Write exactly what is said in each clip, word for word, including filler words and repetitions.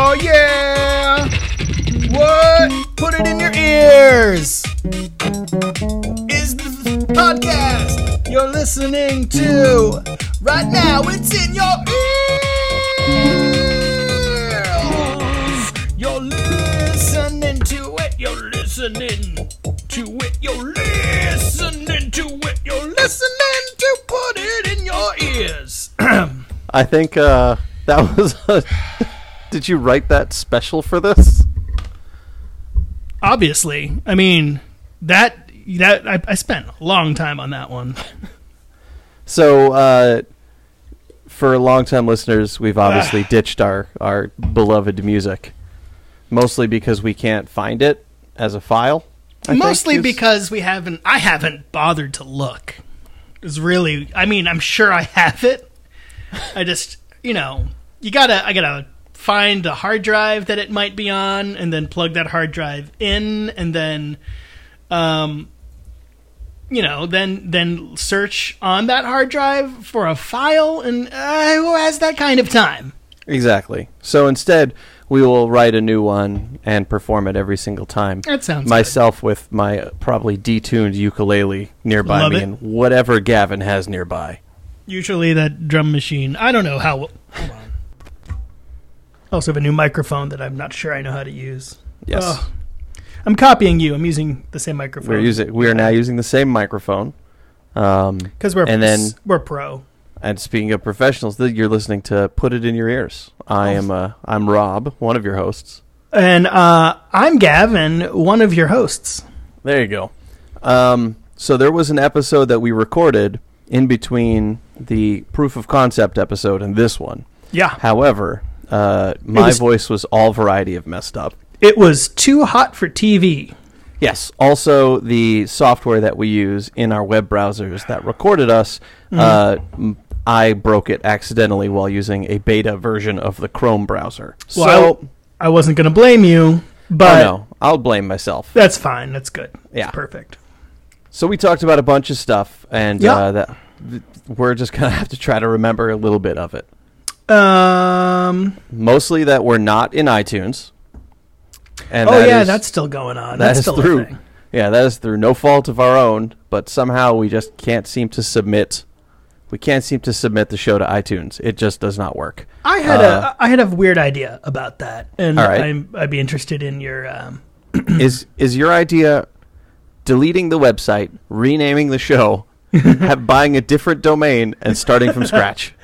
Oh yeah! What? Put it in your ears! Is the podcast you're listening to right now? It's in your ears. You're listening to it. You're listening to it. You're listening to it. You're listening to Put It In Your Ears. I think uh, that was a... Did you write that special for this? Obviously. I mean, that that I, I spent a long time on that one. So, uh, for long-time listeners, we've obviously ditched our, our beloved music. Mostly because we can't find it as a file. I Mostly think, because we haven't... I haven't bothered to look. It's really... I mean, I'm sure I have it. I just, you know... You gotta... I gotta... find the hard drive that it might be on, and then plug that hard drive in, and then, um, you know, then then search on that hard drive for a file, and uh, who has that kind of time? Exactly. So instead, we will write a new one and perform it every single time. That sounds Myself good. With my probably detuned ukulele nearby Love me it. And whatever Gavin has nearby. Usually that drum machine. I don't know how... Hold on. Also have a new microphone that I'm not sure I know how to use. Yes. Oh, I'm copying you. I'm using the same microphone. We're using, we are now using the same microphone. Because um, we're, and then, we're pro. And speaking of professionals, you're listening to Put It In Your Ears. I am uh, I'm Rob, one of your hosts. And uh, I'm Gavin, one of your hosts. There you go. Um, so there was an episode that we recorded in between the proof of concept episode and this one. Yeah. However... Uh, my was, voice was all variety of messed up. It was too hot for T V. Yes. Also, the software that we use in our web browsers that recorded us, mm-hmm. uh, I broke it accidentally while using a beta version of the Chrome browser. Well, so I, I wasn't going to blame you, but... Oh, no. I'll blame myself. That's fine. That's good. Yeah. That's perfect. So we talked about a bunch of stuff, and yep. uh, that, we're just going to have to try to remember a little bit of it. Um, mostly that we're not in iTunes. And oh that yeah, is, that's still going on. That that's is still through. A thing. Yeah, that is through no fault of our own, but somehow we just can't seem to submit. We can't seem to submit the show to iTunes. It just does not work. I had uh, a I had a weird idea about that, and all right. I'm, I'd be interested in your. Um, is is your idea deleting the website, renaming the show, have, buying a different domain, and starting from scratch?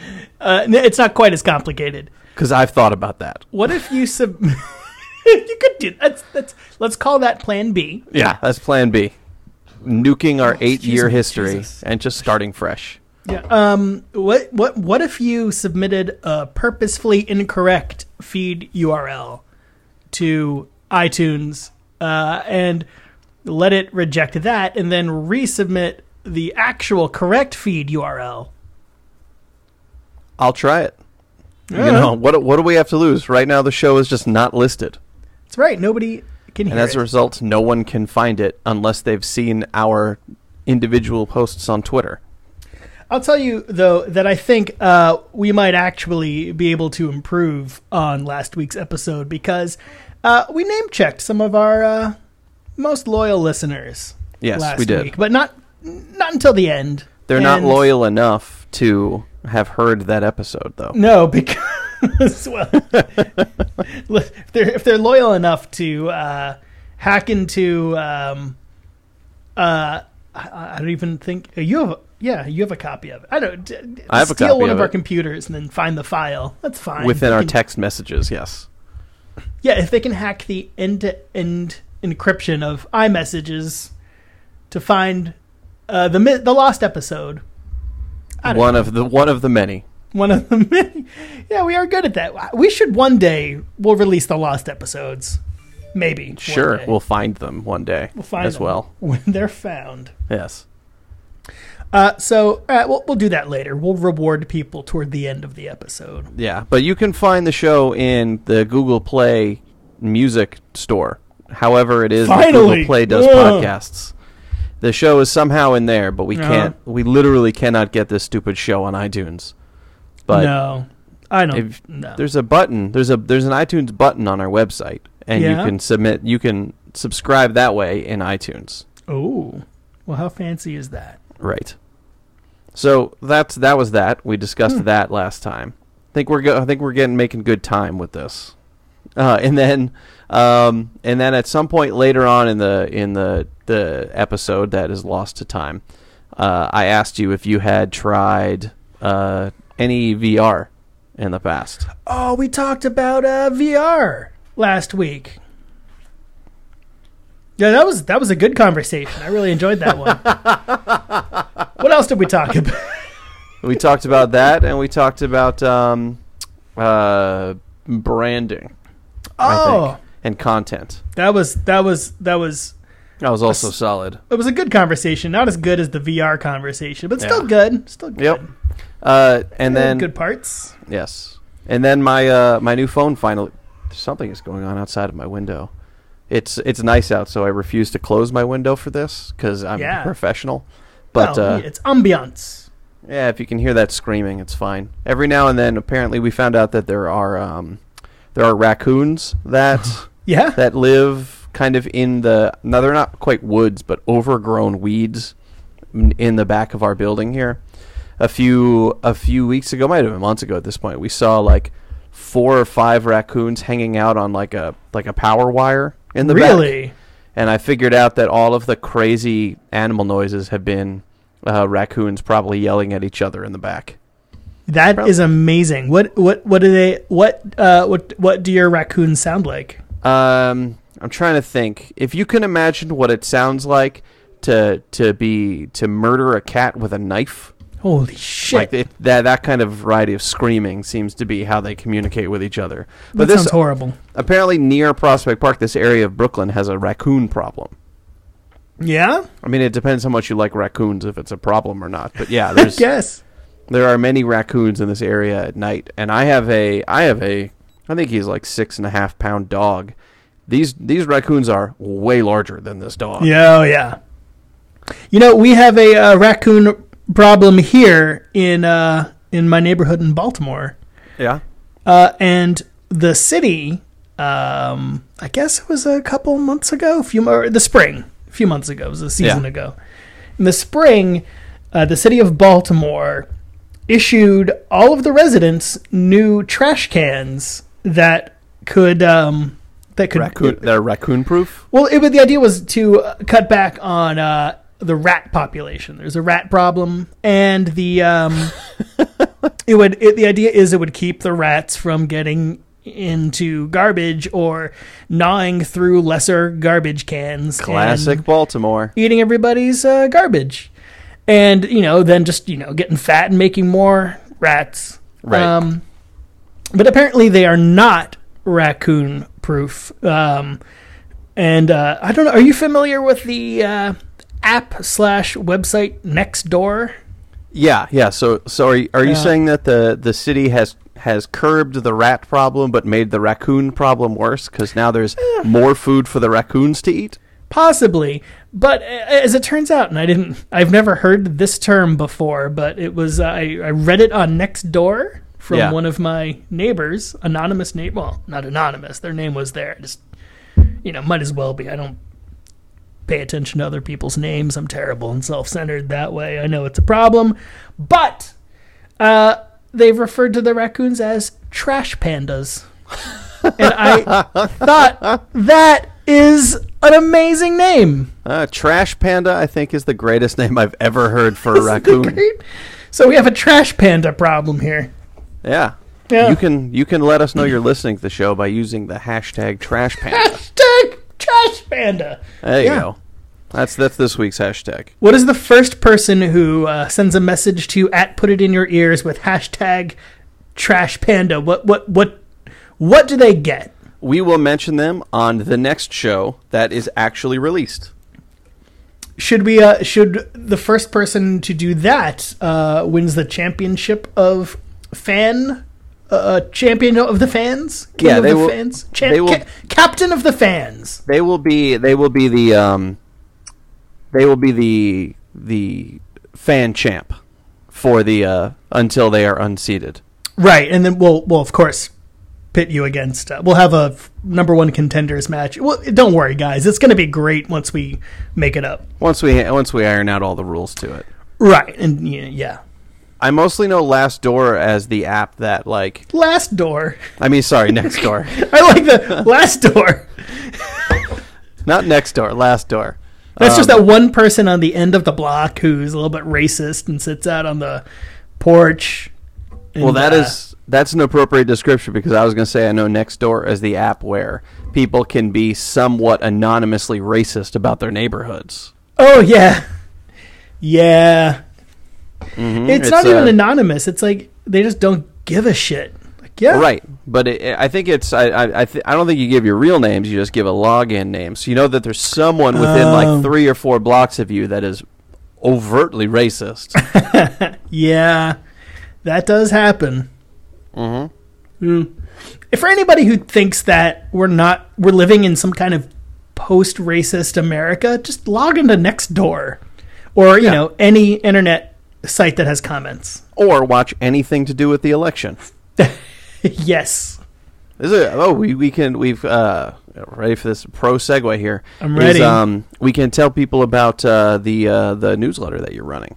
Uh, it's not quite as complicated. Because I've thought about that. What if you sub? You could do that's that's. Let's call that Plan B. Yeah, that's Plan B. Nuking our oh, eight-year history Jesus. And just starting fresh. Yeah. Um. What what what if you submitted a purposefully incorrect feed U R L to iTunes uh, and let it reject that, and then resubmit the actual correct feed U R L. I'll try it. Yeah. You know, what what do we have to lose? Right now the show is just not listed. That's right. Nobody can hear it. And as a result, no one can find it unless they've seen our individual posts on Twitter. I'll tell you, though, that I think uh, we might actually be able to improve on last week's episode because uh, we name-checked some of our uh, most loyal listeners yes, last we did. Week. But not, not until the end. They're and not loyal enough to... have heard that episode though. No, because well, if they're if they're loyal enough to uh, hack into, um, uh, I, I don't even think you have. Yeah, you have a copy of it. I don't. D- d- I have a copy of it. Steal one of our computers and then find the file. That's fine. Within our text messages, yes. Yeah, if they can hack the end-to-end encryption of iMessages to find uh, the mi- the lost episode. One know. of the one of the many. One of the many. Yeah, we are good at that. We should one day we'll release the lost episodes. Maybe. Sure, we'll find them one day. We'll find as them well when they're found. Yes. Uh, so uh, we'll we'll do that later. We'll reward people toward the end of the episode. Yeah, but you can find the show in the Google Play Music Store. However, it is that Google Play does Ugh. podcasts. The show is somehow in there, but we can't. Uh-huh. We literally cannot get this stupid show on iTunes. But no. I don't if, no. There's a button. There's a there's an iTunes button on our website, and yeah. you can submit. You can subscribe that way in iTunes. Oh, well, how fancy is that? Right. So that's that was that. We discussed hmm. that last time. I think we're go- I think we're getting making good time with this. Uh, and then um, and then at some point later on in the in the, the episode that is lost to time, uh, I asked you if you had tried uh, any V R in the past. Oh, we talked about uh, V R last week. Yeah, that was that was a good conversation. I really enjoyed that one. What else did we talk about? We talked about that, and we talked about um, uh, branding. Oh, I think, and content. That was that was that was that was also a, solid. It was a good conversation, not as good as the V R conversation, but still yeah. good. Still good. Yep. Uh, and, and then good parts. Yes. And then my uh, my new phone finally. Something is going on outside of my window. It's it's nice out, so I refuse to close my window for this because I'm yeah. professional. But well, uh, it's ambiance. Yeah, if you can hear that screaming, it's fine. Every now and then, apparently, we found out that there are um, there are raccoons that yeah. that live kind of in the no, they're not quite woods, but overgrown weeds in the back of our building here. A few a few weeks ago, might have been months ago at this point, we saw like four or five raccoons hanging out on like a like a power wire in the really? Back. And I figured out that all of the crazy animal noises have been uh, raccoons probably yelling at each other in the back. That probably. Is amazing. What what what do they what uh what what do your raccoons sound like? Um, I'm trying to think. If you can imagine what it sounds like to to be to murder a cat with a knife. Holy shit! Like it, that that kind of variety of screaming seems to be how they communicate with each other. But that this, sounds horrible. Apparently, near Prospect Park, this area of Brooklyn has a raccoon problem. Yeah, I mean, it depends how much you like raccoons if it's a problem or not. But yeah, there's yes, there are many raccoons in this area at night, and I have a I have a I think he's like six and a half pound dog. These these raccoons are way larger than this dog. Yeah, oh, yeah. You know, we have a uh, raccoon problem here in uh in my neighborhood in Baltimore. Yeah. Uh and the city um I guess it was a couple months ago, a few or the spring, a few months ago, it was a season yeah. ago. In the spring, uh, the city of Baltimore issued all of the residents new trash cans that could um that could raccoon, they're raccoon proof. Well, it the idea was to cut back on uh the rat population. There's a rat problem, and the um it would it, the idea is it would keep the rats from getting into garbage or gnawing through lesser garbage cans. Classic Baltimore, eating everybody's uh, garbage, and you know then just you know getting fat and making more rats. Right. Um, but apparently they are not raccoon proof. Um, and uh, I don't know. Are you familiar with the Uh, app slash website Nextdoor? Yeah, yeah. So, so are you, are you uh, saying that the, the city has has curbed the rat problem but made the raccoon problem worse because now there's uh, more food for the raccoons to eat? Possibly, but as it turns out, and I didn't, I've never heard this term before, but it was uh, I, I read it on Nextdoor from yeah. one of my neighbors, anonymous neighbor. Well, not anonymous. Their name was there. Just you know, might as well be. I don't pay attention to other people's names. I'm terrible and self-centered that way. I know it's a problem. But uh, they've referred to the raccoons as trash pandas. And I thought that is an amazing name. Uh, trash panda, I think, is the greatest name I've ever heard for a raccoon. So we have a trash panda problem here. Yeah. yeah. You can you can let us know you're listening to the show by using the hashtag trash panda. Hashtag Trash Panda. There you yeah. go. That's that's this week's hashtag. What is the first person who uh, sends a message to at Put It In Your Ears with hashtag Trash Panda? What what what what do they get? We will mention them on the next show that is actually released. Should we? Uh, should the first person to do that uh, wins the championship of fan? Uh, champion of the fans, king yeah, of the will, fans, Cham- they will, ca- captain of the fans. They will be. They will be the. Um, they will be the the fan champ for the uh, until they are unseated. Right, and then we'll, we'll of course, pit you against... Uh, we'll have a f- number one contenders match. Well, don't worry, guys. It's going to be great once we make it up. Once we once we iron out all the rules to it. Right, and yeah. I mostly know Lastdoor as the app that, like... Lastdoor. I mean, sorry, Nextdoor. I like the Lastdoor. Not Nextdoor, Lastdoor. That's um, just that one person on the end of the block who's a little bit racist and sits out on the porch. And, well, that uh, is that's an appropriate description, because I was going to say I know Nextdoor as the app where people can be somewhat anonymously racist about their neighborhoods. Oh, yeah. Yeah. Mm-hmm. It's, it's not uh, even anonymous. It's like they just don't give a shit. Like, yeah. Right. But it, I think it's I I I, th- I don't think you give your real names. You just give a login name. So you know that there's someone within um, like three or four blocks of you that is overtly racist. Yeah. That does happen. Mm-hmm. Mm. If for anybody who thinks that we're not we're living in some kind of post-racist America, just log into Nextdoor, or you yeah. know any internet site that has comments, or watch anything to do with the election. Yes. This is a, oh, we we can we've uh, ready for this pro segue here. I'm ready. Is, um, we can tell people about uh, the uh, the newsletter that you're running.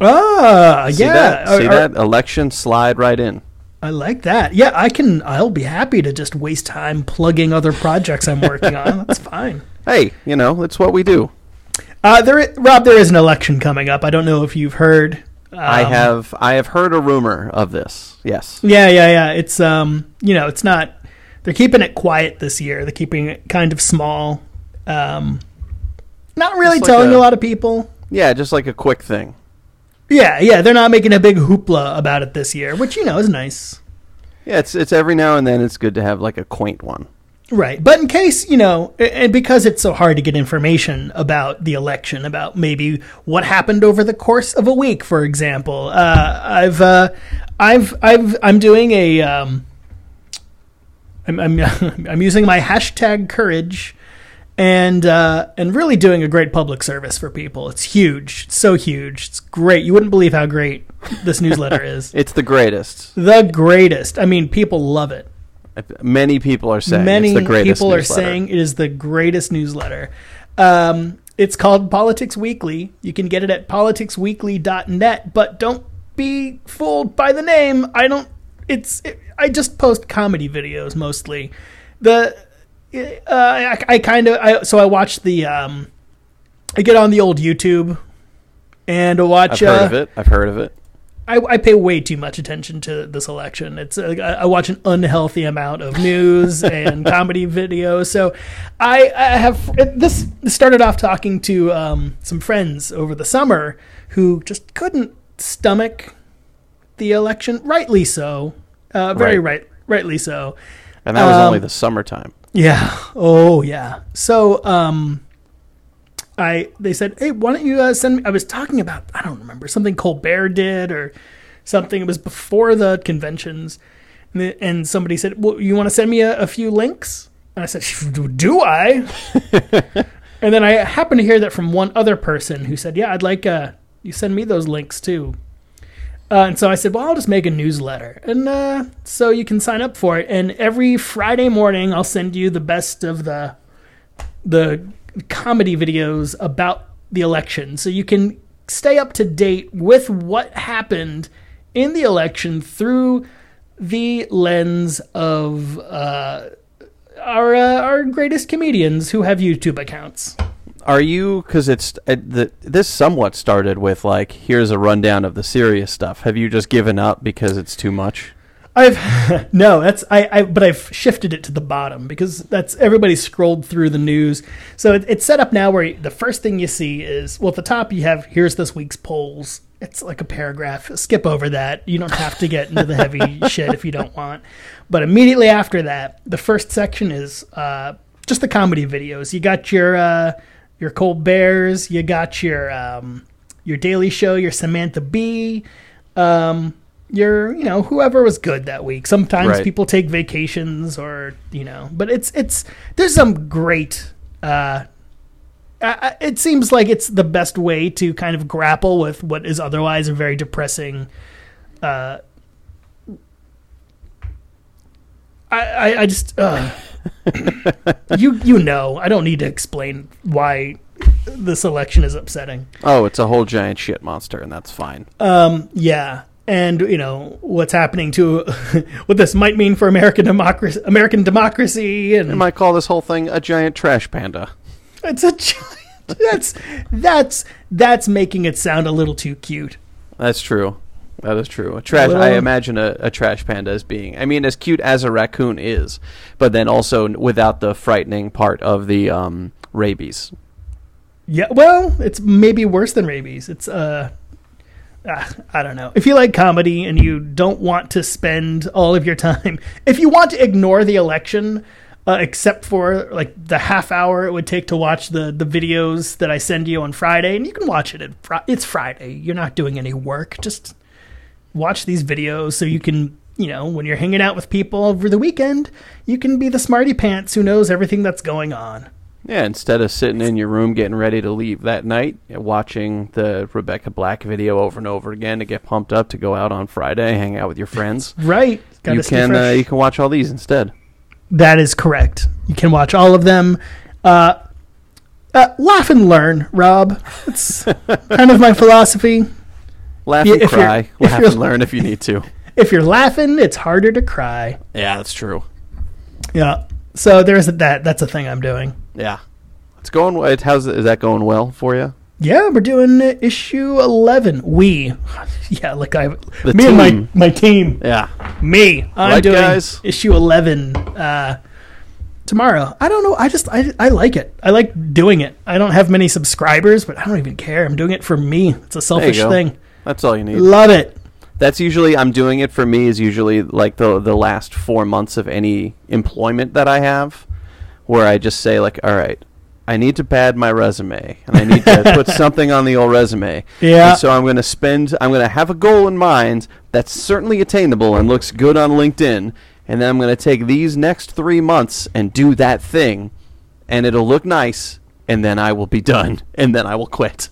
Oh, See yeah. That? See are, that? Are, Election slide right in. I like that. Yeah, I can, I'll be happy to just waste time plugging other projects I'm working on. That's fine. Hey, you know, that's what we do. Uh, there, is, Rob, there is an election coming up. I don't know if you've heard. Um, I have, I have heard a rumor of this. Yes. Yeah, yeah, yeah. It's, um, you know, it's not, they're keeping it quiet this year. They're keeping it kind of small. Um, not really just telling like a, a lot of people. Yeah, just like a quick thing. Yeah, yeah, they're not making a big hoopla about it this year, which, you know, is nice. Yeah, it's it's every now and then it's good to have, like, a quaint one. Right, but in case, you know, and because it's so hard to get information about the election, about maybe what happened over the course of a week, for example, uh, I've, uh, I've, I've, I'm doing a, um, I'm, I'm, I'm using my hashtag courage. And uh, and really doing a great public service for people. It's huge. It's so huge. It's great. You wouldn't believe how great this newsletter is. It's the greatest. The greatest. I mean, people love it. Many people are saying Many it's the greatest people newsletter. Are saying it is the greatest newsletter. Um, it's called Politics Weekly. You can get it at politics weekly dot net. But don't be fooled by the name. I don't. It's. It, I just post comedy videos mostly. The. Uh, I, I kind of I, so I watch the um, I get on the old YouTube and watch. I've heard uh, of it. I've heard of it. I, I pay way too much attention to this election. It's uh, I watch an unhealthy amount of news and comedy videos. So I, I have this started off talking to um, some friends over the summer who just couldn't stomach the election. Rightly so. Uh, very right. right. Rightly so. And that was um, only the summertime. Yeah. Oh, yeah. So, um, I they said, hey, why don't you uh, send me? I was talking about, I don't remember, something Colbert did or something. It was before the conventions. And, they, and somebody said, well, you want to send me a, a few links? And I said, do I? And then I happened to hear that from one other person who said, yeah, I'd like uh, you send me those links too. Uh, and so I said, well, I'll just make a newsletter. And uh, so you can sign up for it. And every Friday morning, I'll send you the best of the the comedy videos about the election. So you can stay up to date with what happened in the election through the lens of uh, our uh, our greatest comedians who have YouTube accounts. Are you, because it's, uh, the, this somewhat started with, like, here's a rundown of the serious stuff. Have you just given up because it's too much? I've, no, that's, I, I, but I've shifted it to the bottom because that's, everybody scrolled through the news. So it, it's set up now where the first thing you see is, well, at the top you have, here's this week's polls. It's like a paragraph. Skip over that. You don't have to get into the heavy shit if you don't want. But immediately after that, the first section is uh, just the comedy videos. You got your, uh, your Colbert's, you got your um, your Daily Show, your Samantha Bee, um, your, you know, whoever was good that week. Sometimes right. people take vacations or, you know, but it's, it's there's some great, uh, I, it seems like it's the best way to kind of grapple with what is otherwise a very depressing uh, I, I, I just uh, you you know I don't need to explain why this election is upsetting. Oh, it's a whole giant shit monster, and that's fine. Um, yeah, and you know what's happening to what this might mean for American democracy. American democracy, and you might call this whole thing a giant trash panda. It's a giant. That's that's that's making it sound a little too cute. That's true. That is true. A trash. Well, I imagine a, a trash panda as being, I mean, as cute as a raccoon is, but then also without the frightening part of the um, rabies. Yeah, well, it's maybe worse than rabies. It's, uh, ah, I don't know. If you like comedy and you don't want to spend all of your time, if you want to ignore the election, uh, except for like the half hour it would take to watch the, the videos that I send you on Friday, and you can watch it. At fr- it's Friday. You're not doing any work. Just watch these videos so you can, you know, when you're hanging out with people over the weekend, you can be the smarty pants who knows everything that's going on. Yeah, instead of sitting in your room getting ready to leave that night, watching the Rebecca Black video over and over again to get pumped up to go out on Friday, hang out with your friends. Right. Gotta you can uh, you can watch all these instead. That is correct. You can watch all of them. Uh, uh, laugh and learn, Rob. That's kind of my philosophy. Laugh and if cry. Laugh and learn if you need to. If you're laughing, it's harder to cry. Yeah, that's true. Yeah. So there's that. That's a thing I'm doing. Yeah. It's going well. How's is that going well for you? Yeah, we're doing issue eleven. We. Yeah, like I the me team. and my my team. Yeah. Me. I'm right, doing guys? issue eleven uh, tomorrow. I don't know. I just I I like it. I like doing it. I don't have many subscribers, but I don't even care. I'm doing it for me. It's a selfish thing. That's all you need. Love it. That's usually, I'm doing it for me is usually like the the last four months of any employment that I have, where I just say like, all right, I need to pad my resume and I need to put something on the old resume. Yeah. And so I'm going to spend, I'm going to have a goal in mind that's certainly attainable and looks good on LinkedIn. And then I'm going to take these next three months and do that thing and it'll look nice. And then I will be done and then I will quit.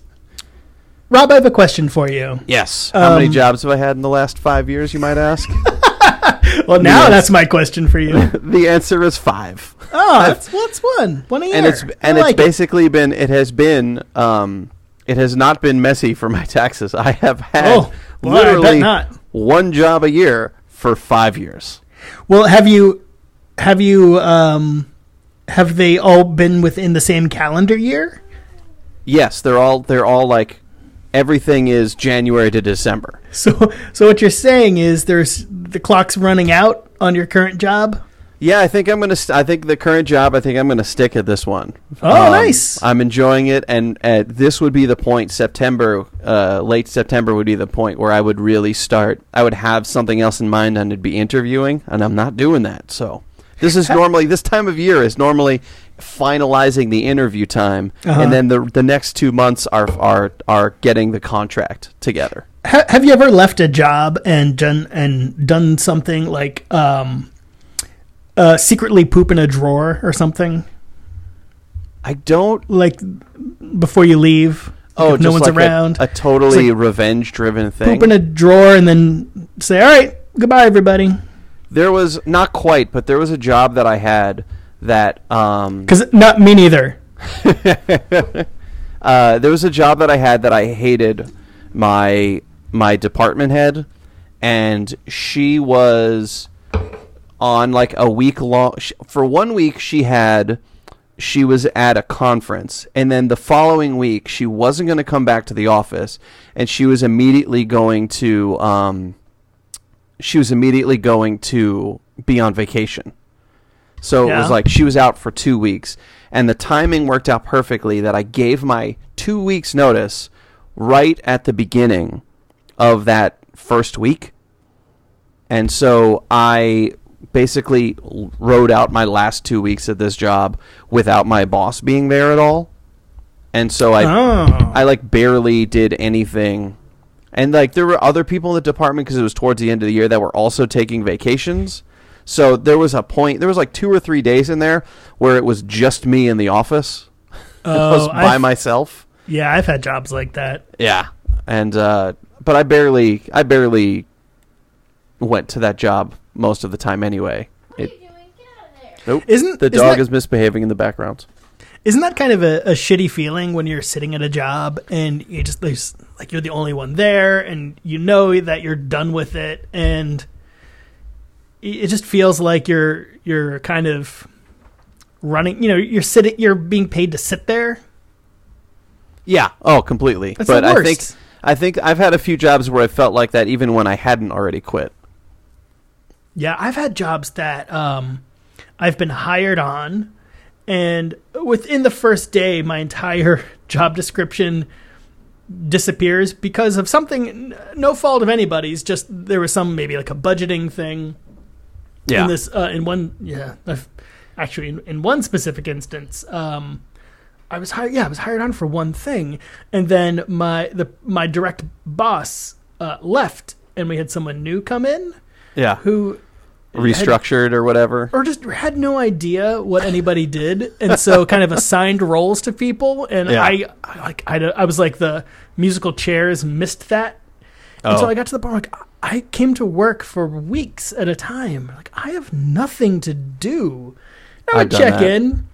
Rob, I have a question for you. Yes. How um, many jobs have I had in the last five years, you might ask? Well, now yes. That's my question for you. The answer is five. Oh, that's what's one. One a year. And it's, and like it's basically it. been, it has been, um, it has not been messy for my taxes. I have had oh, well, literally one job a year for five years. Well, have you, have you, um, have they all been within the same calendar year? Yes. They're all, they're all like, everything is January to December. So so what you're saying is there's the clock's running out on your current job? Yeah, I think I'm going to st- I think the current job, I think I'm going to stick at this one. Oh, um, nice. I'm enjoying it and uh, this would be the point September uh, late September would be the point where I would really start. I would have something else in mind and I'd be interviewing and I'm not doing that. So this is normally this time of year is normally finalizing the interview time, uh-huh. and then the the next two months are are are getting the contract together. Ha- have you ever left a job and done and done something like um, uh, secretly poop in a drawer or something? I don't like before you leave. Oh, if just no one's like around. A, a totally like revenge-driven thing. Poop in a drawer and then say, "All right, goodbye, everybody." There was not quite, but there was a job that I had. That um 'cause not me neither. uh there was a job that I had that I hated my my department head, and she was on like a week long she, for one week she had she was at a conference, and then the following week she wasn't going to come back to the office, and she was immediately going to um she was immediately going to be on vacation. So yeah. It was like she was out for two weeks, and the timing worked out perfectly that I gave my two weeks notice right at the beginning of that first week. And so I basically rode out my last two weeks at this job without my boss being there at all. And so I, oh. I like barely did anything. And like there were other people in the department because it was towards the end of the year that were also taking vacations. So there was a point, there was like two or three days in there where it was just me in the office. Oh, I was by I've, myself. Yeah, I've had jobs like that. Yeah. And, uh, but I barely, I barely went to that job most of the time anyway. What it, are you doing Nope. Isn't the dog isn't that, is misbehaving in the background? Isn't that kind of a, a shitty feeling when you're sitting at a job and you just like you're the only one there, and you know that you're done with it, and it just feels like you're you're kind of running. You know, you're sitting, you're being paid to sit there. Yeah. Oh, completely. That's but the worst. I think I think I've had a few jobs where I felt like that, even when I hadn't already quit. Yeah, I've had jobs that um, I've been hired on, and within the first day, my entire job description disappears because of something, no fault of anybody's, just there was some maybe like a budgeting thing. Yeah. In this, uh, in one, yeah, I've, actually, in, in one specific instance, um, I was hired. Yeah, I was hired on for one thing, and then my the my direct boss uh, left, and we had someone new come in. Yeah. Who restructured had, or whatever, or just had no idea what anybody did, and so kind of assigned roles to people. And yeah. I, I like I, I was like the musical chairs missed that, oh. and so I got to the point like I came to work for weeks at a time. Like I have nothing to do. I would check that. in,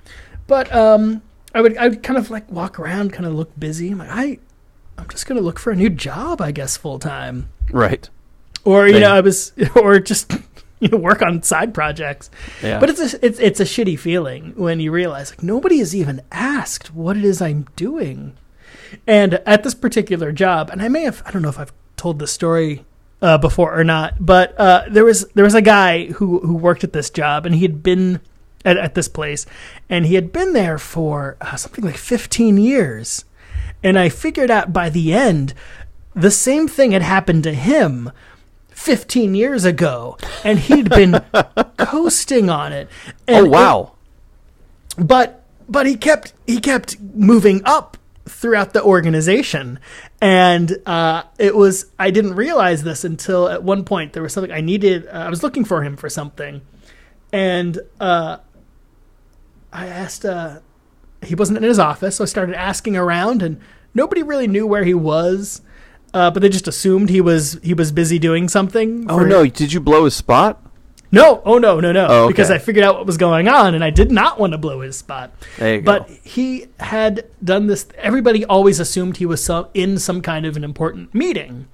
but um. I would I would kind of like walk around, kind of look busy. I'm like, I, I'm just going to look for a new job, I guess, full time. Right. Or, you Dang. know, I was, or just, you know, work on side projects. Yeah. But it's a, it's, it's a shitty feeling when you realize like nobody has even asked what it is I'm doing. And at this particular job, and I may have, I don't know if I've told this story uh, before or not, but uh, there was, there was a guy who, who worked at this job, and he had been At, at this place, and he had been there for uh, something like fifteen years, and I figured out by the end the same thing had happened to him fifteen years ago, and he'd been coasting on it. And oh wow! It, but but he kept he kept moving up throughout the organization, and uh, it was I didn't realize this until at one point there was something I needed. Uh, I was looking for him for something, and uh. I asked, uh, he wasn't in his office, so I started asking around, and nobody really knew where he was, uh, but they just assumed he was he was busy doing something. Oh, no. Him. Did you blow his spot? No. Oh, no, no, no. Oh, okay. Because I figured out what was going on, and I did not want to blow his spot. There you but go. He had done this. Everybody always assumed he was some, in some kind of an important meeting.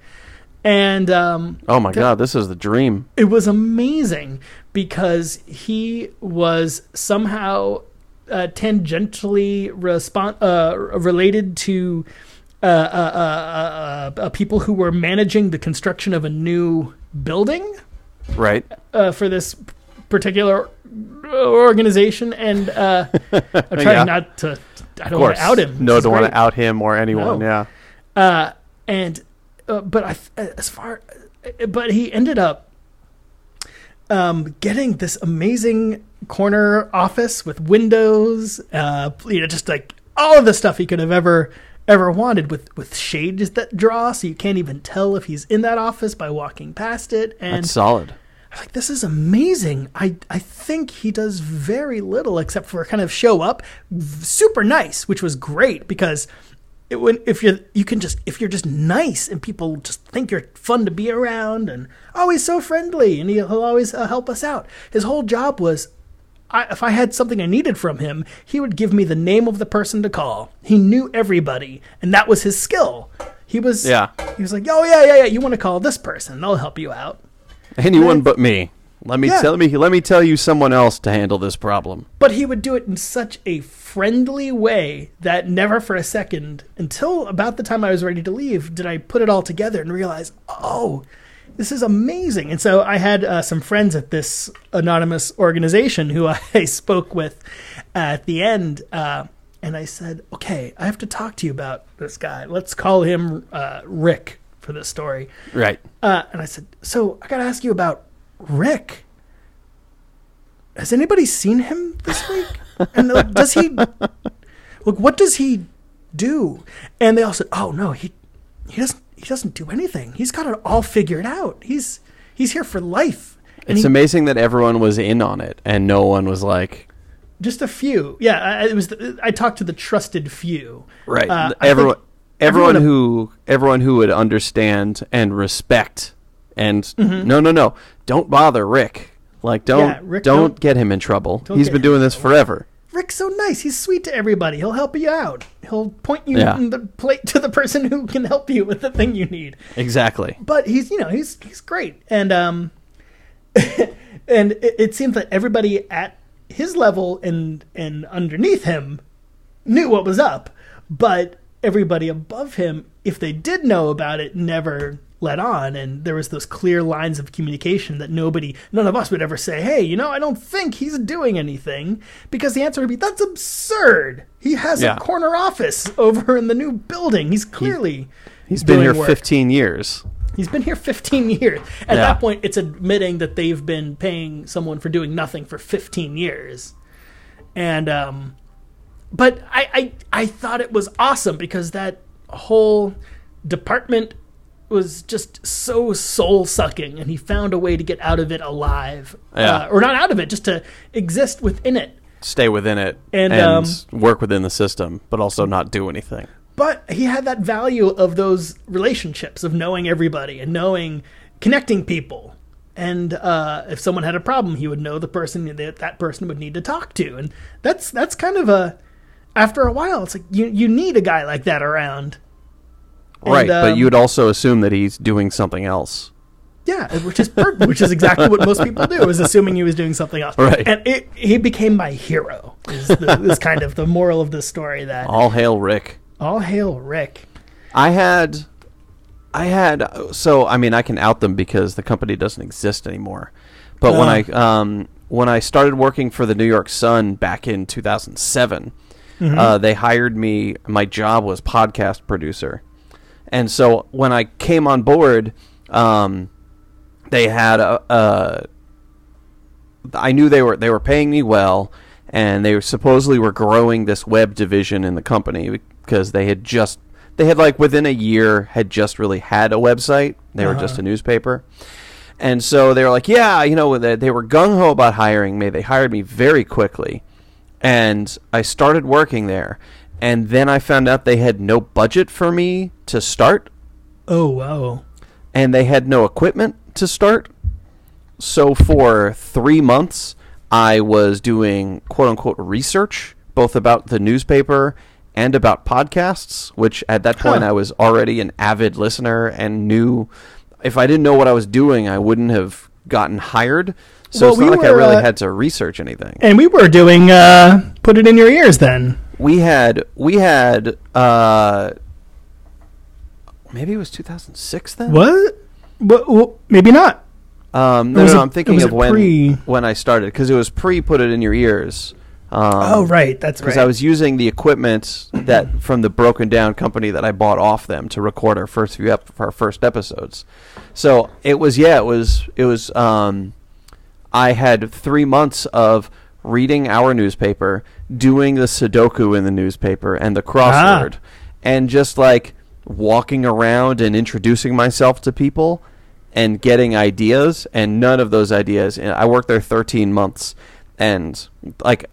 And um, oh, my th- God, this is the dream. It was amazing because he was somehow... Uh, tangentially respond, uh, related to uh, uh, uh, uh, uh, people who were managing the construction of a new building, right? Uh, for this particular organization, and uh, I'm trying yeah. not to. I don't want to out him. No, don't want to out him or anyone. No. Yeah, uh, and uh, but I, as far, but he ended up. Um, getting this amazing corner office with windows, uh, you know, just like all of the stuff he could have ever, ever wanted with, with shades that draw. So you can't even tell if he's in that office by walking past it. And that's solid. I was like, this is amazing. I, I think he does very little except for kind of show up super nice, which was great because it when if you're you can just if you're just nice and people just think you're fun to be around and oh he's so friendly and he'll always uh, help us out. His whole job was, I, if I had something I needed from him, he would give me the name of the person to call. He knew everybody, and that was his skill. He was yeah. He was like oh yeah yeah yeah you want to call this person, they'll help you out. Anyone and, but me. Let me yeah. tell me let me tell you someone else to handle this problem. But he would do it in such a friendly way that never for a second, until about the time I was ready to leave, did I put it all together and realize, oh, this is amazing. And so I had uh, some friends at this anonymous organization who I spoke with at the end, uh, and I said, okay, I have to talk to you about this guy. Let's call him uh, Rick for this story. Right. Uh, and I said, so I got to ask you about Rick. Has anybody seen him this week? And like, does he look? What does he do? And they all said, "Oh no, he he doesn't he doesn't do anything. He's got it all figured out. He's he's here for life." And it's he, amazing that everyone was in on it and no one was like. Just a few, yeah. I, it was. The, I talked to the trusted few, right? Uh, everyone, everyone, everyone who everyone who would understand and respect. And mm-hmm. no, no, no, don't bother Rick. Like, don't yeah, Rick, don't, don't get him in trouble. He's been doing this forever. Rick's so nice. He's sweet to everybody. He'll help you out. He'll point you yeah. in the plate to the person who can help you with the thing you need. Exactly. But he's, you know, he's he's great. And um, and it, it seems that everybody at his level and and underneath him knew what was up, but everybody above him, if they did know about it, never let on, and there was those clear lines of communication that nobody, none of us would ever say, hey, you know, I don't think he's doing anything, because the answer would be, that's absurd. He has yeah. a corner office over in the new building. He's clearly he, He's doing been here work. fifteen years. He's been here fifteen years. At yeah. that point, it's admitting that they've been paying someone for doing nothing for fifteen years. And, um, but I, I, I thought it was awesome because that whole department was just so soul-sucking, and he found a way to get out of it alive. Yeah. Uh, or not out of it, just to exist within it. Stay within it and, and um, work within the system, but also not do anything. But he had that value of those relationships, of knowing everybody and knowing, connecting people. And uh, if someone had a problem, he would know the person that that person would need to talk to. And that's that's kind of a, after a while, it's like you, you need a guy like that around. And, right, um, but you'd also assume that he's doing something else. Yeah, which is per- which is exactly what most people do, is assuming he was doing something else. Right. And it, he became my hero, is, the, is kind of the moral of the story. That all hail Rick. All hail Rick. I had, I had, so, I mean, I can out them because the company doesn't exist anymore. But uh, when I um, when I started working for the New York Sun back in two thousand seven, mm-hmm. uh, they hired me, my job was podcast producer. And so when I came on board, um, they had a, a. I knew they were they were paying me well, and they were supposedly were growing this web division in the company because they had just they had like within a year had just really had a website. They uh-huh. were just a newspaper, and so they were like, yeah, you know, they, they were gung ho about hiring me. They hired me very quickly, and I started working there. And then I found out they had no budget for me to start. Oh, wow. And they had no equipment to start. So for three months, I was doing quote-unquote research, both about the newspaper and about podcasts, which at that point huh. I was already an avid listener and knew if I didn't know what I was doing, I wouldn't have gotten hired. So well, it's not we like were, I really uh, had to research anything. And we were doing uh, Put It In Your Ears then. We had, we had, uh, maybe it was two thousand six then? What? But, well, maybe not. Um, no, no, no, I'm thinking of when pre... when I started, because it was pre-Put It In Your Ears. Um, oh, right, that's right. Because I was using the equipment that from the broken-down company that I bought off them to record our first few ep- our first episodes. So it was, yeah, it was, it was, um, I had three months of reading our newspaper, doing the Sudoku in the newspaper and the crossword, ah. and just like walking around and introducing myself to people and getting ideas, and none of those ideas. And I worked there thirteen months, and like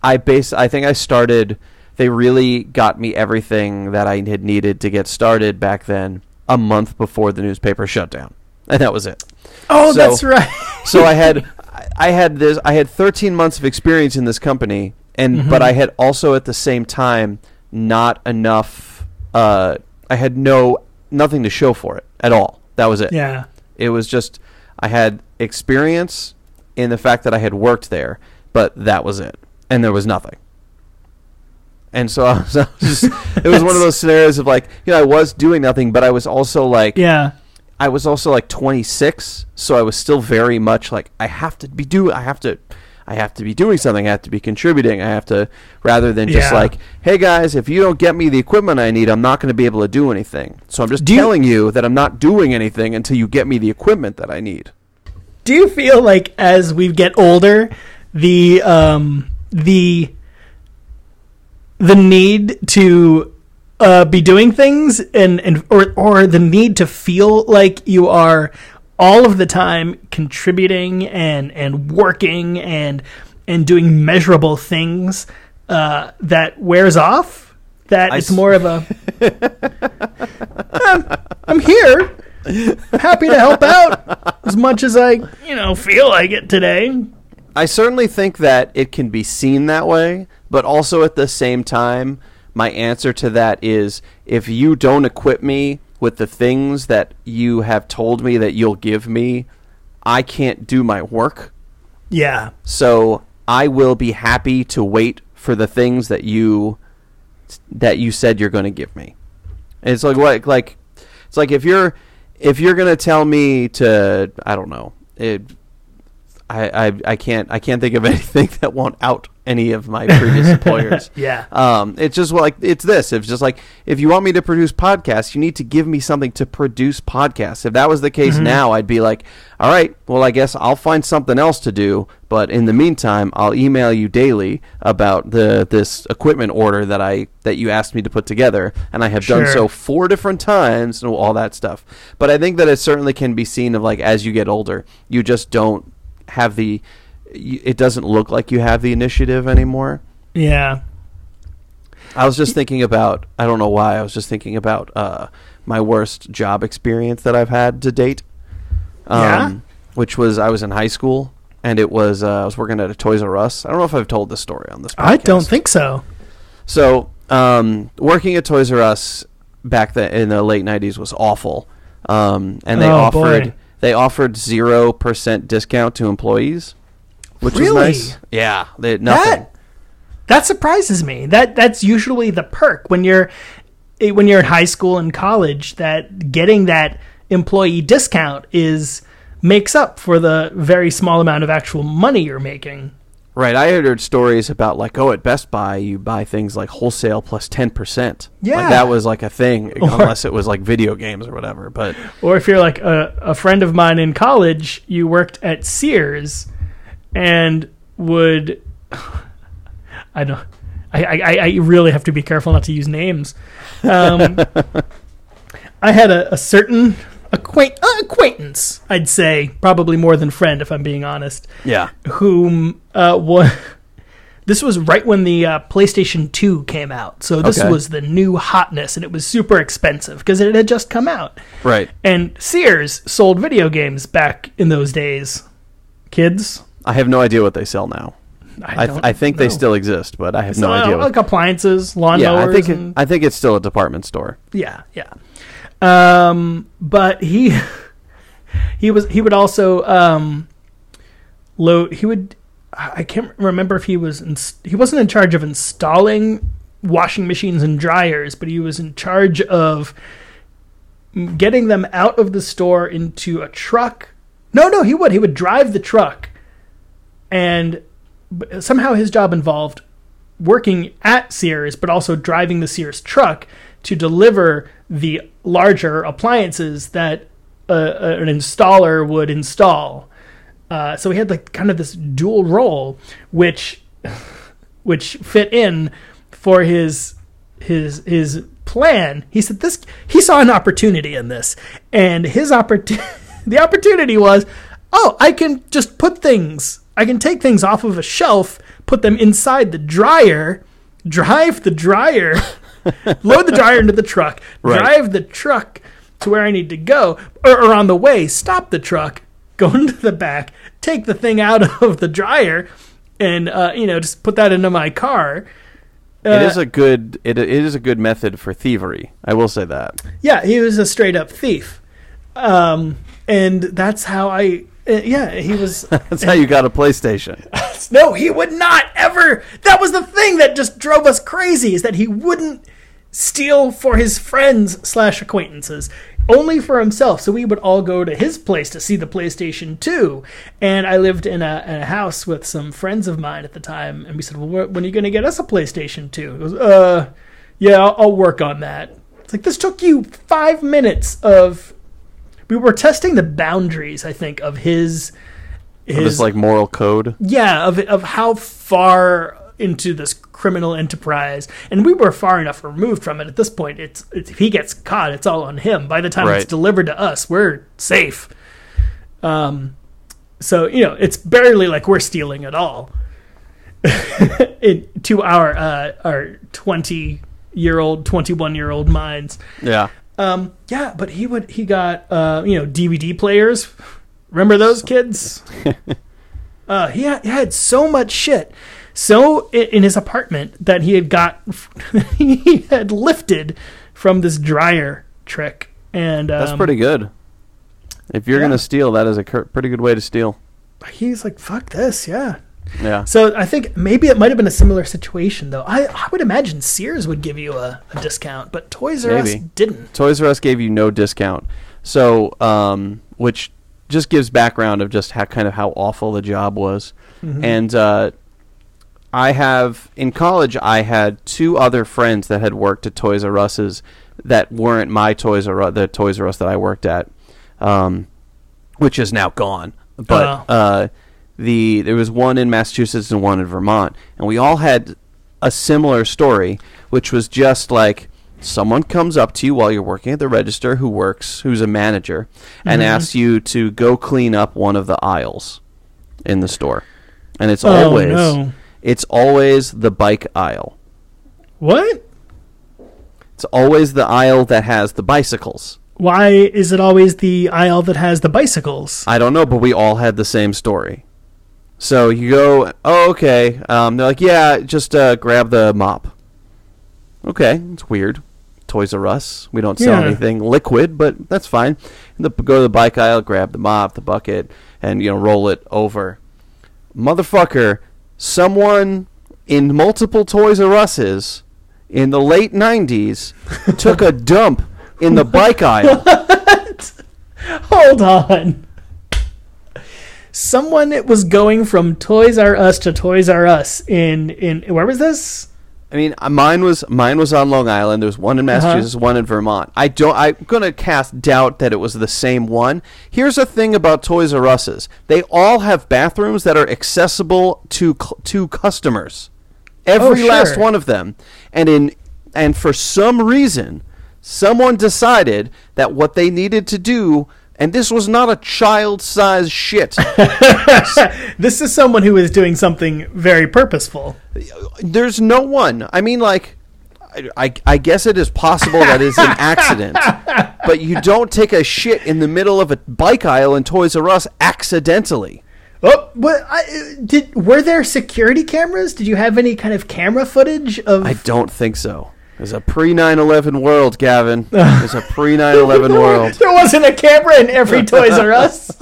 I base, I think I started. They really got me everything that I had needed to get started back then, a month before the newspaper shut down, and that was it. Oh, so, that's right. so I had. I had this. I had thirteen months of experience in this company, and mm-hmm. but I had also at the same time not enough. Uh, I had no nothing to show for it at all. That was it. Yeah, it was just I had experience in the fact that I had worked there, but that was it, and there was nothing. And so I was, I was just, it was one of those scenarios of like, you know, I was doing nothing, but I was also like, yeah. I was also like twenty-six, so I was still very much like I have to be do I have to I have to be doing something, I have to be contributing, I have to rather than just yeah. like, hey guys, if you don't get me the equipment I need, I'm not going to be able to do anything. So I'm just do telling you, you that I'm not doing anything until you get me the equipment that I need. Do you feel like as we get older, the um the the need to Uh, be doing things and, and or or the need to feel like you are all of the time contributing and and working and and doing measurable things uh, that wears off? That I it's more s- of a I'm, I'm here. Happy to help out as much as I, you know, feel like it today. I certainly think that it can be seen that way, but also at the same time, my answer to that is, if you don't equip me with the things that you have told me that you'll give me, I can't do my work. Yeah. So I will be happy to wait for the things that you that you said you're going to give me. And it's like like like it's like if you're if you're going to tell me to, I don't know, it, I, I I can't I can't think of anything that won't out any of my previous employers. Yeah. Um, it's just like it's this. It's just like, if you want me to produce podcasts, you need to give me something to produce podcasts. If that was the case mm-hmm. now, I'd be like, all right, well, I guess I'll find something else to do. But in the meantime, I'll email you daily about the this equipment order that I that you asked me to put together, and I have sure. done so four different times and all that stuff. But I think that it certainly can be seen of like, as you get older, you just don't have the. It doesn't look like you have the initiative anymore. Yeah. I was just thinking about, I don't know why, I was just thinking about uh, my worst job experience that I've had to date. Um, yeah? Which was, I was in high school, and it was, uh, I was working at a Toys R Us. I don't know if I've told this story on this podcast. I don't think so. So, um, working at Toys R Us back the, in the late nineties was awful. Um, and they oh, offered boy. they offered zero percent discount to employees. Which really? Was nice. Yeah, they, nothing. That, that surprises me. That that's usually the perk when you're when you're in high school and college. That getting that employee discount is makes up for the very small amount of actual money you're making. Right. I heard stories about like, oh, at Best Buy you buy things like wholesale plus ten percent. Yeah, like, that was like a thing, or, unless it was like video games or whatever. But or if you're like a, a friend of mine in college, you worked at Sears. And would I don't I, I, I really have to be careful not to use names. Um, I had a, a certain acquaint, uh, acquaintance, I'd say, probably more than friend, if I'm being honest. Yeah. Whom uh, was this was right when the uh, PlayStation two came out, so this okay. was the new hotness, and it was super expensive because it had just come out. Right. And Sears sold video games back in those days, kids. I have no idea what they sell now. I, I, th- I think know. They still exist, but I have so, no idea. Uh, like appliances, lawnmowers. Yeah, I think and... it, I think it's still a department store. Yeah, yeah. Um, but he he was he would also um, load. He would. I can't remember if he was in, he wasn't in charge of installing washing machines and dryers, but he was in charge of getting them out of the store into a truck. No, no, he would he would drive the truck. And somehow his job involved working at Sears, but also driving the Sears truck to deliver the larger appliances that uh, an installer would install. Uh, so he had like kind of this dual role, which which fit in for his his his plan. He said this. He saw an opportunity in this, and his oppor- the opportunity was, oh, I can just put things. I can take things off of a shelf, put them inside the dryer, drive the dryer, load the dryer into the truck, right. drive the truck to where I need to go, or, or on the way, stop the truck, go into the back, take the thing out of the dryer, and uh, you know, just put that into my car. Uh, it is a good. It, it is a good method for thievery. I will say that. Yeah, he was a straight up thief, um, and that's how I. Uh, yeah, he was... That's how you got a PlayStation. No, he would not ever... That was the thing that just drove us crazy, is that he wouldn't steal for his friends slash acquaintances, only for himself. So we would all go to his place to see the PlayStation two. And I lived in a, in a house with some friends of mine at the time, and we said, well, when are you going to get us a PlayStation two? He goes, uh, yeah, I'll, I'll work on that. It's like, this took you five minutes of... We were testing the boundaries, I think, of his... His of this, like, moral code? Yeah, of of how far into this criminal enterprise. And we were far enough removed from it at this point. It's, it's if he gets caught, it's all on him. By the time right. it's delivered to us, we're safe. Um, So, you know, it's barely like we're stealing at all. it, to our uh, our twenty-year-old, twenty-one-year-old minds. Yeah. Um, yeah, but he would he got uh, you know, D V D players. Remember those kids? uh, he, had, he had so much shit. So in his apartment that he had got, he had lifted from this dryer trick, and um, that's pretty good. If you're yeah. gonna steal, that is a cur- pretty good way to steal. He's like, fuck this, yeah. Yeah. So I think maybe it might have been a similar situation, though. I, I would imagine Sears would give you a, a discount, but Toys R maybe. Us didn't. Toys R Us gave you no discount, so um, which just gives background of just how kind of how awful the job was, mm-hmm. and. Uh, I have, in college, I had two other friends that had worked at Toys R Us's that weren't my Toys R Us, the Toys R Us that I worked at, um, which is now gone. But oh, no. uh, the there was one in Massachusetts and one in Vermont, and we all had a similar story, which was just like someone comes up to you while you're working at the register who works, who's a manager, and mm-hmm. asks you to go clean up one of the aisles in the store. And it's oh, always... No. It's always the bike aisle. What? It's always the aisle that has the bicycles. Why is it always the aisle that has the bicycles? I don't know, but we all had the same story. So you go, oh, okay. Um, they're like, yeah, just uh, grab the mop. Okay, it's weird. Toys R Us. We don't sell yeah. anything liquid, but that's fine. And the, go to the bike aisle, grab the mop, the bucket, and you know, roll it over. Motherfucker. Someone in multiple Toys R Us's in the late nineties took a dump in the bike aisle. What? Hold on. Someone it was going from Toys R Us to Toys R Us in, in where was this? I mean, mine was mine was on Long Island. There's one in Massachusetts, uh-huh. one in Vermont. I don't. I'm gonna cast doubt that it was the same one. Here's the thing about Toys R Us's: they all have bathrooms that are accessible to to customers. Every oh, sure. last one of them. And in and for some reason, someone decided that what they needed to do. And this was not a child-sized shit. This is someone who is doing something very purposeful. There's no one. I mean, like, I, I, I guess it is possible that it's an accident. But you don't take a shit in the middle of a bike aisle in Toys R Us accidentally. Oh, what, I, did, were there security cameras? Did you have any kind of camera footage of? I don't think so. It was a pre nine eleven world, Gavin. It was a pre nine eleven world. There wasn't a camera in every Toys R Us.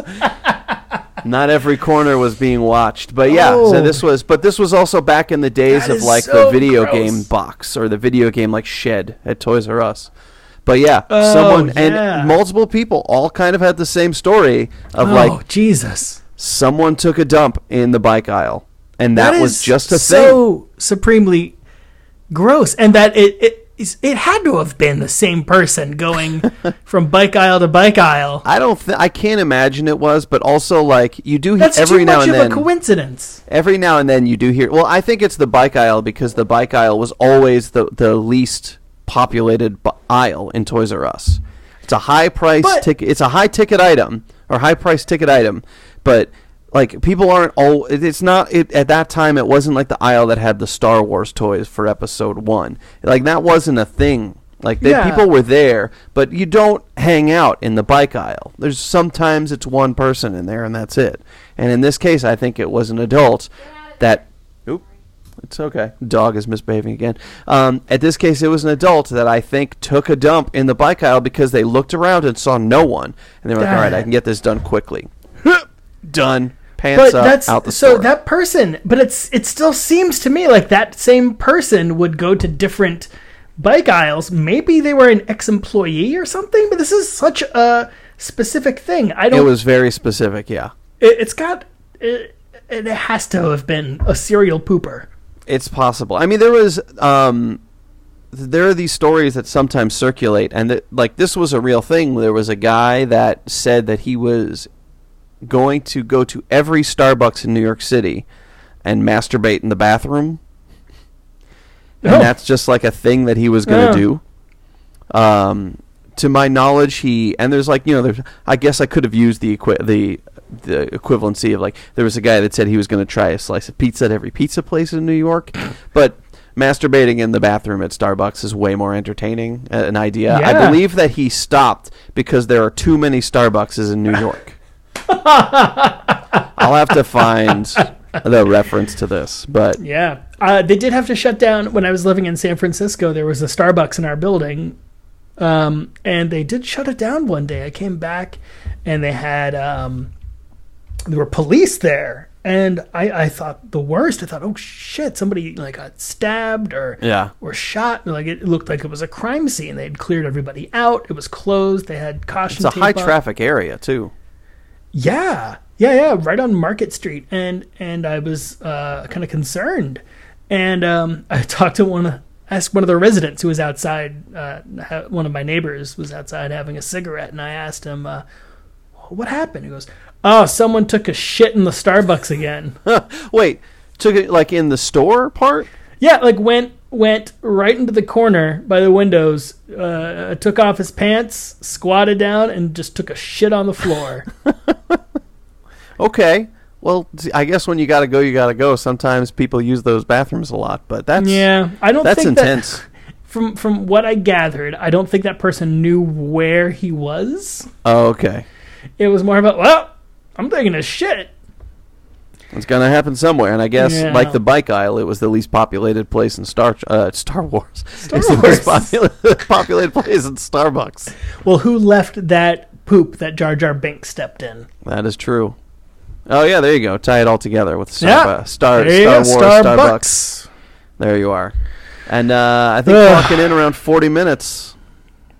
Not every corner was being watched, but yeah. Oh. So this was, but this was also back in the days that of like so the video gross. game box or the video game like shed at Toys R Us. But yeah, oh, someone yeah. and multiple people all kind of had the same story of oh, like Jesus, someone took a dump in the bike aisle, and that, that was just a so thing. Supremely. Gross, and that it, it it had to have been the same person going from bike aisle to bike aisle. I don't, th- I can't imagine it was, but also like you do that's every now and then. That's too much of a coincidence. Every now and then you do hear. Well, I think it's the bike aisle because the bike aisle was always the the least populated b- aisle in Toys R Us. It's a high price ticket. It's a high ticket item or high price ticket item, but. Like, people aren't all... It's not... It, at that time, it wasn't like the aisle that had the Star Wars toys for episode one. Like, that wasn't a thing. Like, they, yeah. people were there, but you don't hang out in the bike aisle. There's sometimes it's one person in there, and that's it. And in this case, I think it was an adult that... Oop, it's okay. Dog is misbehaving again. Um, at this case, it was an adult that I think took a dump in the bike aisle because they looked around and saw no one. And they were like, all right, I can get this done quickly. Done. Pants but up, that's out the so store. That person, but it's it still seems to me like that same person would go to different bike aisles. Maybe they were an ex-employee or something, but this is such a specific thing. I don't. It was very specific, yeah. It, it's got it, it has to have been a serial pooper. It's possible. I mean, there was um, there are these stories that sometimes circulate, and that, like this was a real thing. There was a guy that said that he was. Going to go to every Starbucks in New York City and masturbate in the bathroom. And oh. that's just like a thing that he was going to yeah. do. Um, to my knowledge, he... And there's like, you know, there's, I guess I could have used the, equi- the the equivalency of like... There was a guy that said he was going to try a slice of pizza at every pizza place in New York. But masturbating in the bathroom at Starbucks is way more entertaining uh, an idea. Yeah. I believe that he stopped because there are too many Starbuckses in New York. I'll have to find the reference to this, but yeah, uh, they did have to shut down. When I was living in San Francisco, there was a Starbucks in our building, um, and they did shut it down one day. I came back, and they had um, there were police there. And I, I thought the worst. I thought, oh shit, somebody like got stabbed or yeah. or shot. Like it looked like it was a crime scene. They had cleared everybody out. It was closed. They had caution tape. It's a high traffic area too. Yeah, yeah, yeah. Right on Market Street, and and I was uh, kind of concerned. And um, I talked to one, asked one of the residents who was outside. Uh, one of my neighbors was outside having a cigarette, and I asked him, uh, "What happened?" He goes, "Oh, someone took a shit in the Starbucks again." Wait, took it like in the store part? Yeah, like went went right into the corner by the windows, uh, took off his pants, squatted down, and just took a shit on the floor. Okay. Well, I guess when you gotta go, you gotta go. Sometimes people use those bathrooms a lot, but that's yeah, I don't that's think intense. That, from from what I gathered, I don't think that person knew where he was. Oh, okay. It was more about, well, I'm taking a shit. It's going to happen somewhere. And I guess, yeah. like the bike aisle, it was the least populated place in Star uh, Star Wars. Star it's Wars. the least popula- populated place in Starbucks. Well, who left that poop that Jar Jar Binks stepped in? That is true. Oh, yeah, there you go. Tie it all together with Star, yeah. uh, Star, Star Wars, Starbucks. Starbucks. There you are. And uh, I think walking in around forty minutes.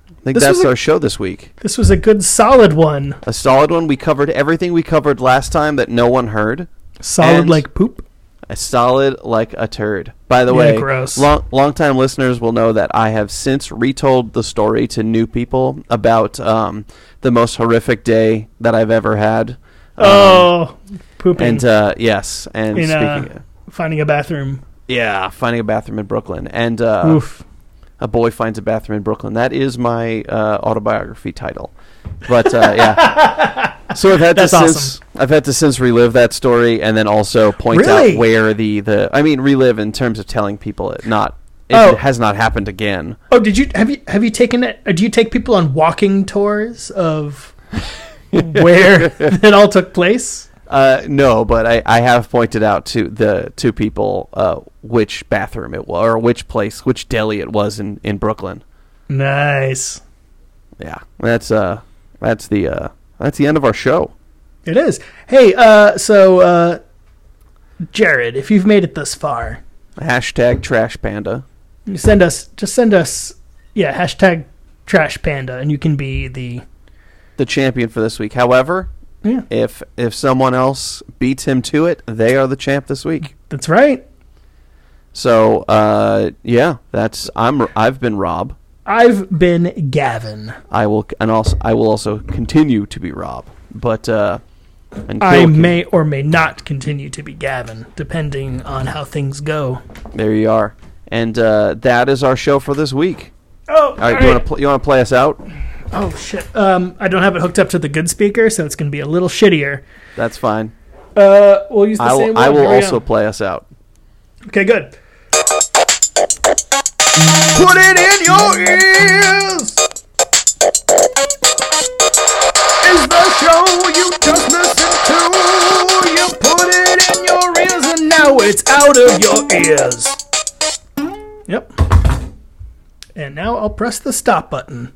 I think this that's a, our show this week. This was a good, solid one. A solid one. We covered everything we covered last time that no one heard. Solid like poop. A solid like a turd. By the yeah, way, gross. Long, long-time listeners will know that I have since retold the story to new people about um, the most horrific day that I've ever had. Oh, um, pooping. And uh, yes, and in, speaking uh, of, finding a bathroom. Yeah, finding a bathroom in Brooklyn, and uh, oof. A Boy Finds a Bathroom in Brooklyn. That is my uh, autobiography title. But, uh, yeah. So I've had to That's since awesome. I've had to since relive that story and then also point really? out where the, the... I mean, relive in terms of telling people it not... It oh. has not happened again. Oh, did you... Have you have you taken it... Do you take people on walking tours of where it all took place? Uh, no, but I, I have pointed out to the to people uh, which bathroom it was, or which place, which deli it was in, in Brooklyn. Nice. Yeah, that's uh, that's the uh, that's the end of our show. It is. Hey, uh, so uh, Jared, if you've made it this far, hashtag Trash Panda. You send us, just send us, yeah, hashtag Trash Panda, and you can be the the champion for this week. However. Yeah. If if someone else beats him to it, they are the champ this week. That's right. So, uh, yeah, that's I'm I've been Rob. I've been Gavin. I will and also I will also continue to be Rob, but uh, I may or may not continue to be Gavin, depending on how things go. There you are, and uh, that is our show for this week. Oh, all right. All right. You want to pl- you want to play us out? Oh, shit. Um, I don't have it hooked up to the good speaker, so it's going to be a little shittier. That's fine. Uh, we'll use the I will, same one. I will also on. play us out. Okay, good. Put it in your ears. It's the show you just listened to. You put it in your ears, and now it's out of your ears. Yep. And now I'll press the stop button.